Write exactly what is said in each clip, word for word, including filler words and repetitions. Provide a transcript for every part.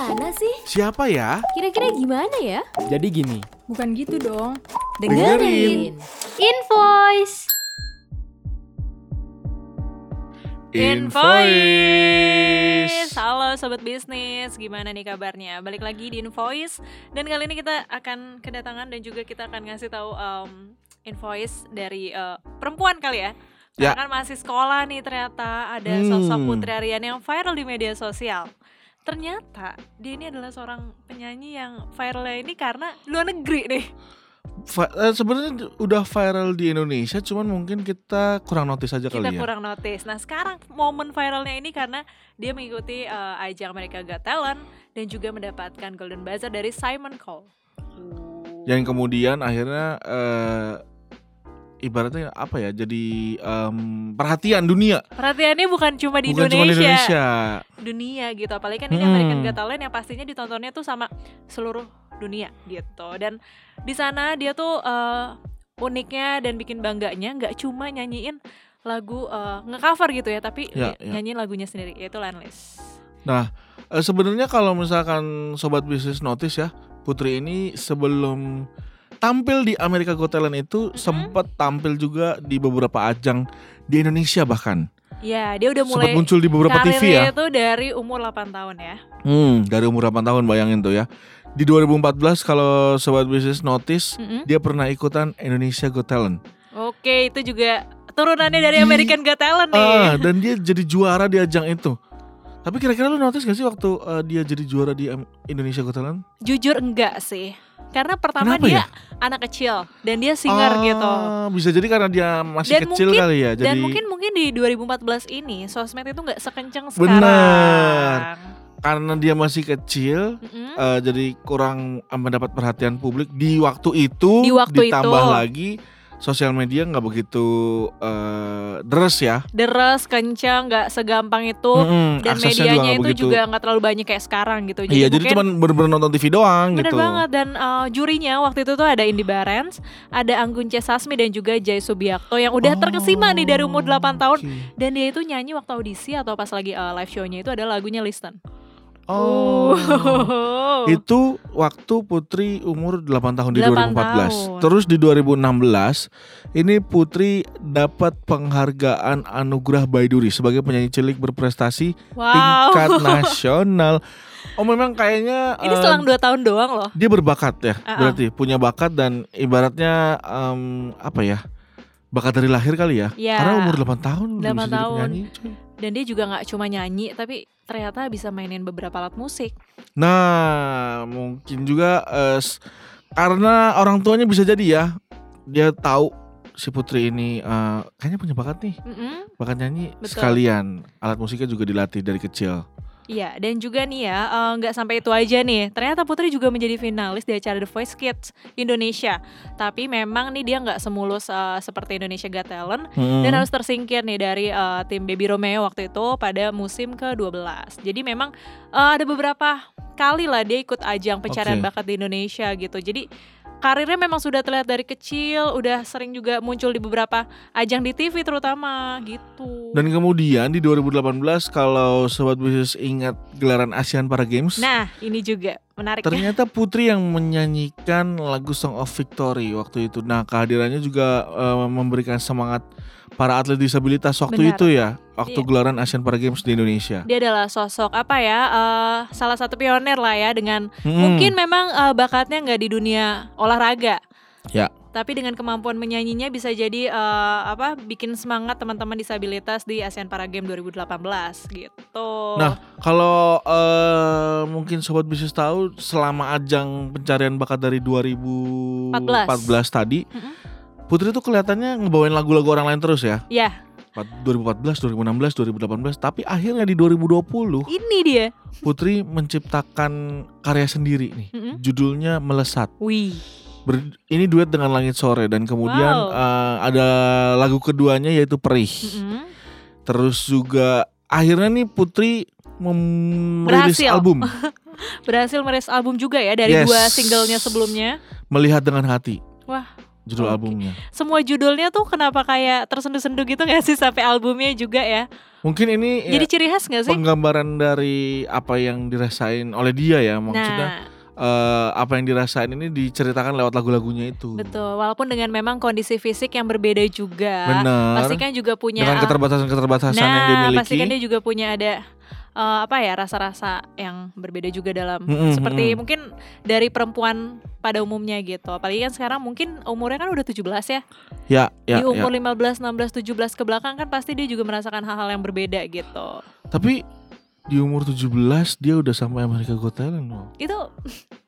gimana sih? Siapa ya? Kira-kira gimana ya? Jadi gini. Bukan gitu dong. Dengerin. Invoice. Invoice. Halo Sobat Bisnis, gimana nih kabarnya? Balik lagi di Invoice. Dan kali ini kita akan kedatangan dan juga kita akan ngasih tahu um, invoice dari uh, perempuan kali ya. Karena ya. Kan masih sekolah nih ternyata ada hmm. sosok Putri Ariani yang viral di media sosial. Ternyata dia ini adalah seorang penyanyi yang viralnya ini karena luar negeri nih. Va- uh, sebenarnya udah viral di Indonesia, cuman mungkin kita kurang notice aja kali kita ya. Kita kurang notice. Nah sekarang momen viralnya ini karena dia mengikuti uh, ajang America's Got Talent dan juga mendapatkan Golden Buzzer dari Simon Cowell. Yang kemudian akhirnya uh, ibaratnya apa ya? Jadi um, perhatian dunia. Perhatiannya bukan cuma di bukan Indonesia. Bukan cuma di Indonesia. Dunia gitu. Apalagi kan ini hmm. America's Got Talent yang pastinya ditontonnya tuh sama seluruh dunia gitu. Dan di sana dia tuh uh, uniknya dan bikin bangganya nggak cuma nyanyiin lagu uh, ngecover gitu ya, tapi ya, ya. nyanyiin lagunya sendiri yaitu Landless. Nah, sebenarnya kalau misalkan Sobat Bisnis notice ya, Putri ini sebelum tampil di America's Got Talent itu mm-hmm. sempat tampil juga di beberapa ajang di Indonesia bahkan. Ya, dia udah mulai sempat muncul di beberapa T V ya. Karirnya itu dari umur delapan tahun ya. Hmm, dari umur delapan tahun bayangin tuh ya. Di dua ribu empat belas kalau Sobat Bisnis notice mm-hmm. dia pernah ikutan Indonesia Got Talent. Oke, itu juga turunannya dari American Got Talent nih. Ah, dan dia jadi juara di ajang itu. Tapi kira-kira lu notice gak sih waktu uh, dia jadi juara di Indonesia Got Talent? Jujur enggak sih. Karena pertama kenapa dia ya? Anak kecil dan dia singer ah, gitu. Bisa jadi karena dia masih dan kecil mungkin, kali ya. Jadi... Dan mungkin mungkin di dua ribu empat belas ini sosmed itu nggak sekencang sekarang. Benar. Karena dia masih kecil, mm-hmm. uh, jadi kurang mendapat perhatian publik di waktu itu. Di waktu ditambah itu. Lagi sosial media nggak begitu uh, deres ya. Deres, kencang, nggak segampang itu. Mm-hmm. Dan aksesnya medianya juga itu begitu. Juga nggak terlalu banyak kayak sekarang gitu. Jadi iya, mungkin, jadi cuma bener-bener nonton T V doang bener gitu. Bener banget. Dan uh, jurinya waktu itu tuh ada Indy Barends, ada Anggun C. Sasmi dan juga Jay Subiakto yang udah oh, terkesima nih dari umur delapan tahun. Okay. Dan dia itu nyanyi waktu audisi atau pas lagi uh, live show-nya itu ada lagunya Listen. Oh, oh. Itu waktu Putri umur delapan tahun di dua ribu empat belas. Tahun. Terus di dua ribu enam belas ini Putri dapat penghargaan Anugerah Baiduri sebagai penyanyi cilik berprestasi wow. tingkat nasional. Oh memang kayaknya ini selang um, dua tahun doang loh. Dia berbakat ya. Uh-uh. Berarti punya bakat dan ibaratnya um, apa ya? Bakat dari lahir kali ya. ya. Karena umur delapan tahun udah bisa jadi penyanyi. Cuy. Dan dia juga gak cuma nyanyi, tapi ternyata bisa mainin beberapa alat musik. Nah, mungkin juga uh, karena orang tuanya bisa jadi ya, dia tahu si Putri ini uh, kayaknya punya bakat nih, mm-hmm. bakat nyanyi. Betul. Sekalian alat musiknya juga dilatih dari kecil. Iya, dan juga nih ya, uh, gak sampai itu aja nih. Ternyata Putri juga menjadi finalis di acara The Voice Kids Indonesia. Tapi memang nih dia gak semulus uh, seperti Indonesia Got Talent hmm. dan harus tersingkir nih dari uh, tim Baby Romeo waktu itu pada musim kedua belas. Jadi memang uh, ada beberapa kali lah dia ikut ajang pencarian okay. bakat di Indonesia gitu. Jadi karirnya memang sudah terlihat dari kecil, udah sering juga muncul di beberapa ajang di T V terutama gitu. Dan kemudian di dua ribu delapan belas kalau Sobat Bisnis ingat gelaran Asian Para Games. Nah, ini juga menarik. Ternyata Putri yang menyanyikan lagu Song of Victory waktu itu. Nah, kehadirannya juga uh, memberikan semangat para atlet disabilitas waktu benar. Itu ya, waktu iya. gelaran Asian Para Games di Indonesia. Dia adalah sosok apa ya, uh, salah satu pioner lah ya dengan hmm. mungkin memang uh, bakatnya nggak di dunia olahraga. Ya. Tapi dengan kemampuan menyanyinya bisa jadi uh, apa, bikin semangat teman-teman disabilitas di Asian Para Games dua ribu delapan belas gitu. Nah, kalau uh, mungkin Sobat Bisnis tahu selama ajang pencarian bakat dari dua ribu empat belas empat belas tadi. Mm-hmm. Putri tuh kelihatannya ngebawain lagu-lagu orang lain terus ya. Iya. dua ribu empat belas, dua ribu enam belas, dua ribu delapan belas, tapi akhirnya di dua ribu dua puluh ini dia Putri menciptakan karya sendiri nih. Mm-hmm. Judulnya Melesat. Wih. Ber- ini duet dengan Langit Sore dan kemudian wow. uh, ada lagu keduanya yaitu Perih. Mm-hmm. Terus juga akhirnya nih Putri mem- merilis album. Berhasil merilis album juga ya dari yes. dua singlenya sebelumnya. Melihat dengan Hati. Wah. judul okay. albumnya. Semua judulnya tuh kenapa kayak tersendu-sendu gitu gak sih sampai albumnya juga ya? Mungkin ini jadi ya, ciri khas gak sih? Penggambaran dari apa yang dirasain oleh dia ya maksudnya. Nah. Uh, apa yang dirasain ini diceritakan lewat lagu-lagunya itu. Betul, walaupun dengan memang kondisi fisik yang berbeda juga. Benar. Pastikan juga punya dengan keterbatasan-keterbatasan nah, yang dia miliki. Nah, pastikan dia juga punya ada uh, apa ya rasa-rasa yang berbeda juga dalam mm-hmm. seperti mungkin dari perempuan pada umumnya gitu. Apalagi kan sekarang mungkin umurnya kan udah tujuh belas ya. Ya, ya. Di umur ya. lima belas, enam belas, tujuh belas ke belakang kan pasti dia juga merasakan hal-hal yang berbeda gitu. Tapi di umur tujuh belas dia udah sampai America's Got Talent loh. Itu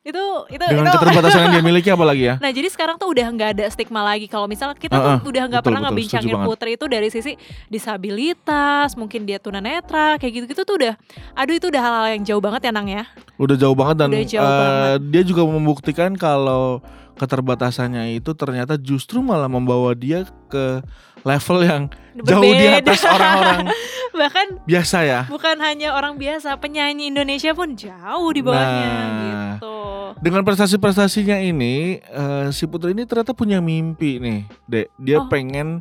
itu itu dengan itu. Keterbatasan yang dia miliki apalagi ya. Nah, jadi sekarang tuh udah enggak ada stigma lagi kalau misal kita uh-uh, tuh udah enggak pernah ngebincangin Putri itu dari sisi disabilitas, mungkin dia tunanetra, kayak gitu-gitu tuh udah aduh itu udah hal-hal yang jauh banget ya Nang ya. Udah jauh banget dan jauh uh, banget. Dia juga membuktikan kalau keterbatasannya itu ternyata justru malah membawa dia ke level yang berbeda. Jauh di atas orang-orang bahkan biasa ya. Bukan hanya orang biasa, penyanyi Indonesia pun jauh di bawahnya nah, gitu. Dengan prestasi-prestasinya ini uh, si Putri ini ternyata punya mimpi nih, Dek. Dia oh. pengen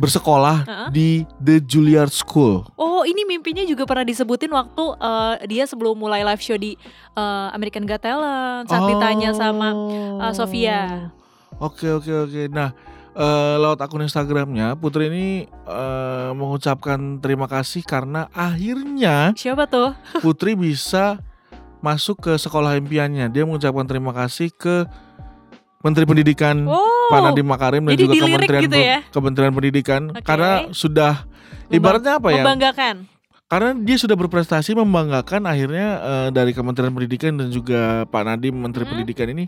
bersekolah uh-huh. di The Juilliard School. Oh, ini mimpinya juga pernah disebutin waktu uh, dia sebelum mulai live show di uh, America's Got Talent saat oh. ditanya sama uh, Sofia. Oke, okay, oke, okay, oke. Okay. Nah, uh, lewat akun Instagramnya Putri ini uh, mengucapkan terima kasih karena akhirnya siapa tuh? Putri bisa masuk ke sekolah impiannya. Dia mengucapkan terima kasih ke Menteri Pendidikan oh, Pak Nadiem Makarim dan jadi juga Kementerian gitu ya? Kementerian Pendidikan okay. karena sudah ibaratnya apa ya? Membanggakan. Karena dia sudah berprestasi membanggakan akhirnya uh, dari Kementerian Pendidikan dan juga Pak Nadiem Menteri hmm. Pendidikan ini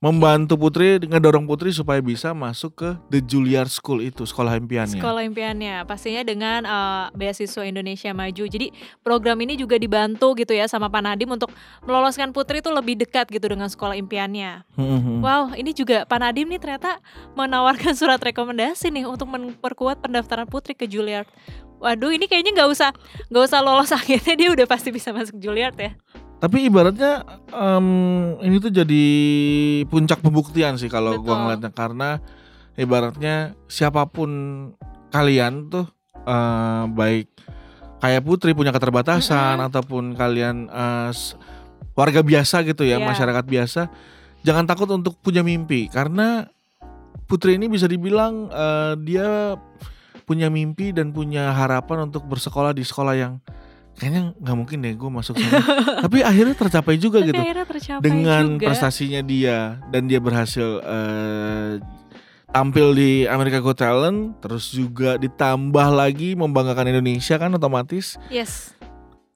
membantu Putri, ngedorong Putri supaya bisa masuk ke The Juilliard School itu, sekolah impiannya. Sekolah impiannya, pastinya dengan uh, beasiswa Indonesia Maju. Jadi program ini juga dibantu gitu ya sama Pak Nadiem untuk meloloskan Putri itu lebih dekat gitu dengan sekolah impiannya. Mm-hmm. Wow, ini juga Pak Nadiem nih ternyata menawarkan surat rekomendasi nih untuk memperkuat pendaftaran Putri ke Juilliard. Waduh, ini kayaknya nggak usah nggak usah lolos akhirnya dia udah pasti bisa masuk Juilliard ya. Tapi ibaratnya um, ini tuh jadi puncak pembuktian sih kalau gue ngeliatnya. Karena ibaratnya siapapun kalian tuh uh, baik kayak Putri punya keterbatasan mm-hmm. ataupun kalian uh, warga biasa gitu ya yeah. masyarakat biasa, jangan takut untuk punya mimpi. Karena Putri ini bisa dibilang uh, dia punya mimpi dan punya harapan untuk bersekolah di sekolah yang kayaknya nggak mungkin deh gue masuk sana. Tapi akhirnya tercapai juga tapi gitu. Tercapai dengan juga. Prestasinya dia dan dia berhasil uh, tampil di America's Got Talent, terus juga ditambah lagi membanggakan Indonesia kan otomatis. Yes.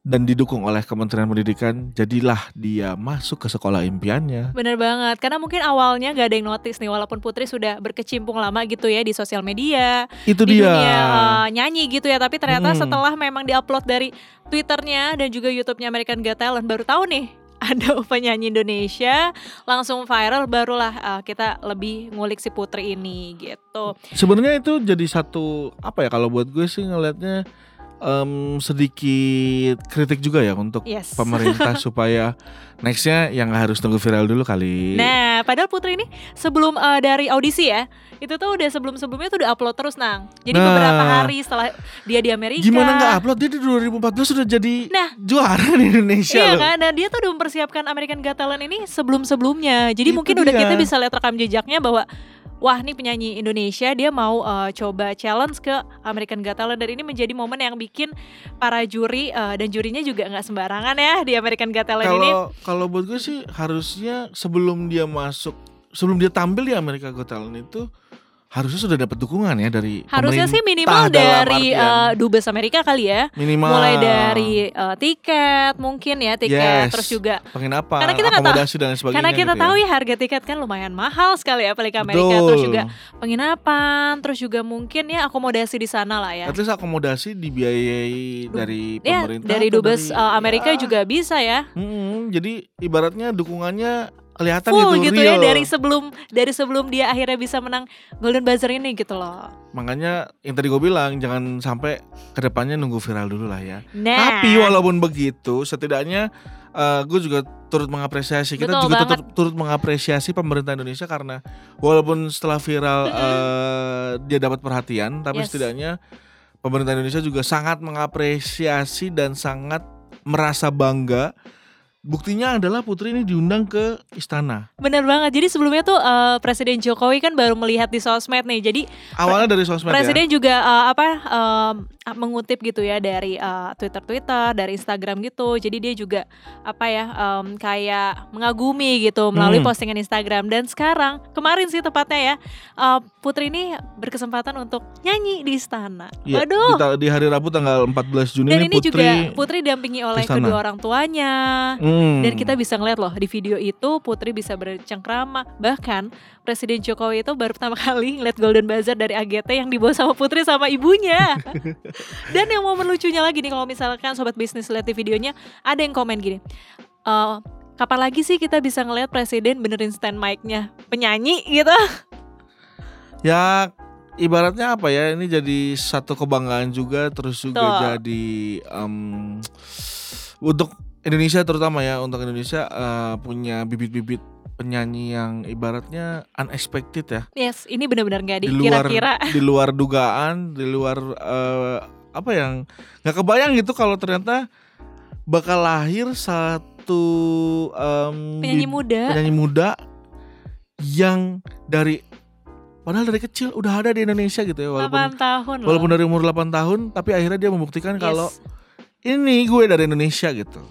Dan didukung oleh Kementerian Pendidikan, jadilah dia masuk ke sekolah impiannya. Benar banget, karena mungkin awalnya gak ada yang notice nih, walaupun Putri sudah berkecimpung lama gitu ya di sosial media, itu di dia. dunia uh, nyanyi gitu ya, tapi ternyata hmm. setelah memang diupload dari Twitternya dan juga YouTube-nya America's Got Talent, baru tahu nih ada penyanyi Indonesia, langsung viral, barulah uh, kita lebih ngulik si Putri ini gitu. Sebenarnya itu jadi satu apa ya kalau buat gue sih ngelihatnya. Um, sedikit kritik juga ya untuk yes. pemerintah supaya nextnya yang gak harus tunggu viral dulu kali. Nah padahal Putri ini sebelum uh, dari audisi ya, itu tuh udah sebelum-sebelumnya tuh udah upload terus Nang. Jadi nah, beberapa hari setelah dia di Amerika. Gimana gak upload, dia di dua ribu empat belas sudah jadi nah, juara di Indonesia. Iya loh. Kan nah, dia tuh udah mempersiapkan America's Got Talent ini sebelum-sebelumnya. Jadi itu mungkin dia. Udah kita bisa lihat rekam jejaknya bahwa wah nih penyanyi Indonesia dia mau uh, coba challenge ke America's Got Talent. Dan ini menjadi momen yang bikin para juri uh, dan jurinya juga gak sembarangan ya di America's Got Talent kalo, ini. Kalau buat gue sih harusnya sebelum dia masuk, sebelum dia tampil di America's Got Talent itu harusnya sudah dapat dukungan ya dari harusnya pemerintah. Harusnya sih minimal dari uh, Dubes Amerika kali ya. Minimal. Mulai dari uh, tiket mungkin ya, tiket yes. terus juga penginapan, karena kita akomodasi dan sebagainya. Karena kita gitu tahu ya harga tiket kan lumayan mahal sekali ya apalagi Amerika. Betul. Terus juga penginapan, terus juga mungkin ya akomodasi di sana lah ya. At least akomodasi dibiayai dari ya, pemerintah. Dari Dubes dari, uh, Amerika ya. Juga bisa ya. Hmm, jadi ibaratnya dukungannya kelihatan full gitu, gitu ya dari sebelum dari sebelum dia akhirnya bisa menang Golden Buzzer ini gitu loh. Makanya yang tadi gue bilang jangan sampai kedepannya nunggu viral dulu lah ya. Nah. Tapi walaupun begitu setidaknya uh, gue juga turut mengapresiasi. Kita Betul juga turut, turut mengapresiasi pemerintah Indonesia karena walaupun setelah viral uh, dia dapat perhatian, tapi yes. setidaknya pemerintah Indonesia juga sangat mengapresiasi dan sangat merasa bangga. Buktinya adalah Putri ini diundang ke istana. Benar banget. Jadi sebelumnya tuh uh, Presiden Jokowi kan baru melihat di sosmed nih. Jadi awalnya dari sosmed. Presiden ya? juga uh, apa um, mengutip gitu ya dari uh, Twitter-Twitter, dari Instagram gitu. Jadi dia juga apa ya um, kayak mengagumi gitu melalui hmm. postingan Instagram. Dan sekarang kemarin sih tepatnya ya uh, Putri ini berkesempatan untuk nyanyi di istana. Ya, Waduh. Di, ta- di hari Rabu tanggal empat belas Juni dan ini Putri. Dan ini juga Putri didampingi oleh istana. Kedua orang tuanya. Hmm. Dan kita bisa ngeliat loh di video itu Putri bisa bercengkrama. Bahkan Presiden Jokowi itu baru pertama kali ngeliat Golden Buzzer dari A G T yang dibawa sama Putri sama ibunya. Dan yang momen lucunya lagi nih, kalau misalkan Sobat Bisnis lihat di videonya, ada yang komen gini, uh, kapan lagi sih kita bisa ngeliat Presiden benerin stand mic-nya penyanyi gitu. Ya ibaratnya apa ya, ini jadi satu kebanggaan juga. Terus juga Tuh. jadi um, untuk Indonesia terutama ya, untuk Indonesia uh, punya bibit-bibit penyanyi yang ibaratnya unexpected ya. Yes, ini benar-benar nggak dikira-kira. Di luar dugaan, di luar uh, apa yang nggak kebayang gitu kalau ternyata bakal lahir satu um, penyanyi muda, penyanyi muda yang dari padahal dari kecil udah ada di Indonesia gitu ya, walaupun delapan tahun loh. Walaupun dari umur delapan tahun, tapi akhirnya dia membuktikan yes. kalau ini gue dari Indonesia gitu.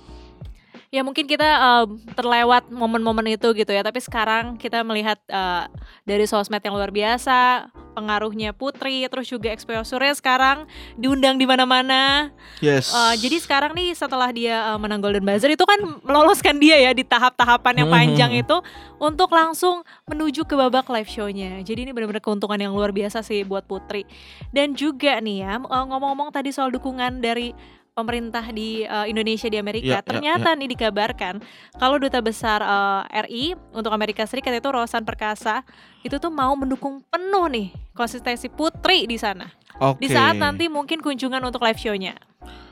Ya mungkin kita uh, terlewat momen-momen itu gitu ya. Tapi sekarang kita melihat uh, dari sosmed yang luar biasa, pengaruhnya Putri, terus juga exposure-nya sekarang diundang di mana-mana. Yes. Uh, jadi sekarang nih setelah dia uh, menang Golden Buzzer itu kan meloloskan dia ya di tahap-tahapan yang panjang mm-hmm. itu untuk langsung menuju ke babak live show-nya. Jadi ini benar-benar keuntungan yang luar biasa sih buat Putri. Dan juga nih ya uh, ngomong-ngomong tadi soal dukungan dari pemerintah di uh, Indonesia di Amerika ya, ternyata ya, ya. nih dikabarkan kalau Duta Besar uh, R I untuk Amerika Serikat itu Rosan Perkasa itu tuh mau mendukung penuh nih konsistensi Putri di sana. Okay. Di saat nanti mungkin kunjungan untuk live show-nya.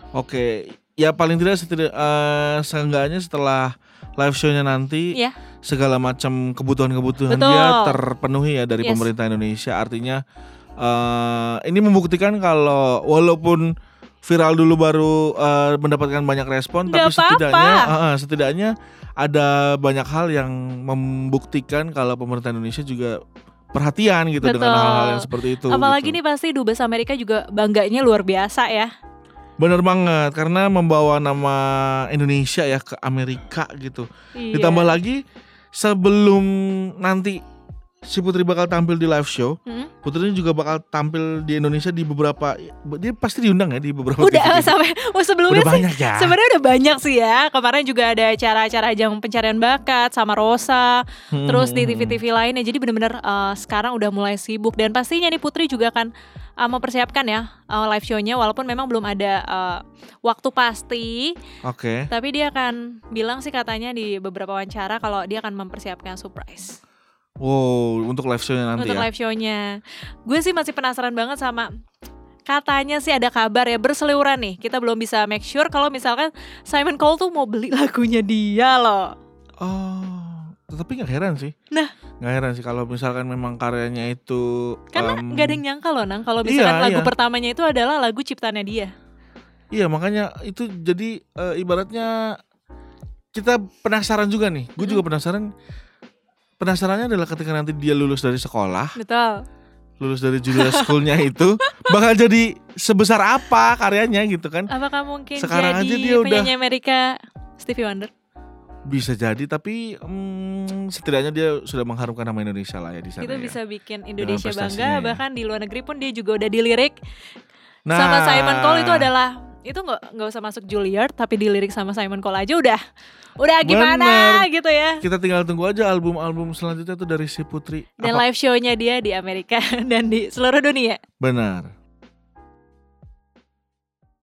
Oke, okay. Ya paling tidak setidak, uh, seenggaknya setelah live show-nya nanti ya. segala macam kebutuhan-kebutuhan Betul. dia terpenuhi ya dari yes. pemerintah Indonesia. Artinya uh, ini membuktikan kalau walaupun viral dulu baru uh, mendapatkan banyak respon, Nggak tapi setidaknya uh, setidaknya ada banyak hal yang membuktikan kalau pemerintah Indonesia juga perhatian gitu Betul. dengan hal-hal yang seperti itu. Apalagi gitu. Nih pasti Dubes Amerika juga bangganya luar biasa ya. Bener banget, karena membawa nama Indonesia ya ke Amerika gitu. Iya. Ditambah lagi sebelum nanti si Putri bakal tampil di live show. Hmm? Putri juga bakal tampil di Indonesia di beberapa, dia pasti diundang ya di beberapa. Udah sampai, oh sebelumnya udah sih. Ya. Sebenarnya udah banyak sih ya. Kemarin juga ada acara-acara ajang pencarian bakat sama Rosa, hmm. terus di T V-T V lainnya. Jadi benar-benar uh, sekarang udah mulai sibuk dan pastinya nih Putri juga akan uh, mempersiapkan ya uh, live show-nya walaupun memang belum ada uh, waktu pasti. Oke. Okay. Tapi dia akan bilang sih katanya di beberapa wawancara kalau dia akan mempersiapkan surprise. Wow, untuk live show-nya nanti untuk ya? Untuk live show-nya. Gue sih masih penasaran banget sama, katanya sih ada kabar ya, berseliweran nih. Kita belum bisa make sure kalau misalkan Simon Cowell tuh mau beli lagunya dia loh. Oh, tapi gak heran sih. Nah, gak heran sih kalau misalkan memang karyanya itu. Karena um, gak ada yang nyangka loh Nang, kalau misalkan iya, lagu iya. pertamanya itu adalah lagu ciptaannya dia. Iya, makanya itu jadi uh, ibaratnya kita penasaran juga nih. Gue hmm. juga penasaran. Penasarannya adalah ketika nanti dia lulus dari sekolah, Betul. lulus dari Juilliard School-nya itu bakal jadi sebesar apa karyanya gitu kan? Apakah mungkin sekarang jadi aja dia penyanyi udah Amerika Stevie Wonder? Bisa jadi, tapi hmm, setidaknya dia sudah mengharumkan nama Indonesia lah ya di sana. Kita ya. bisa bikin Indonesia bangga, bahkan di luar negeri pun dia juga udah dilirik nah. sama Simon Cowell itu adalah. Itu nggak nggak usah masuk Juilliard tapi dilirik sama Simon Cowell aja udah udah gimana Bener. gitu ya. Kita tinggal tunggu aja album-album selanjutnya tuh dari si Putri dan apa? Live show-nya dia di Amerika dan di seluruh dunia. Benar.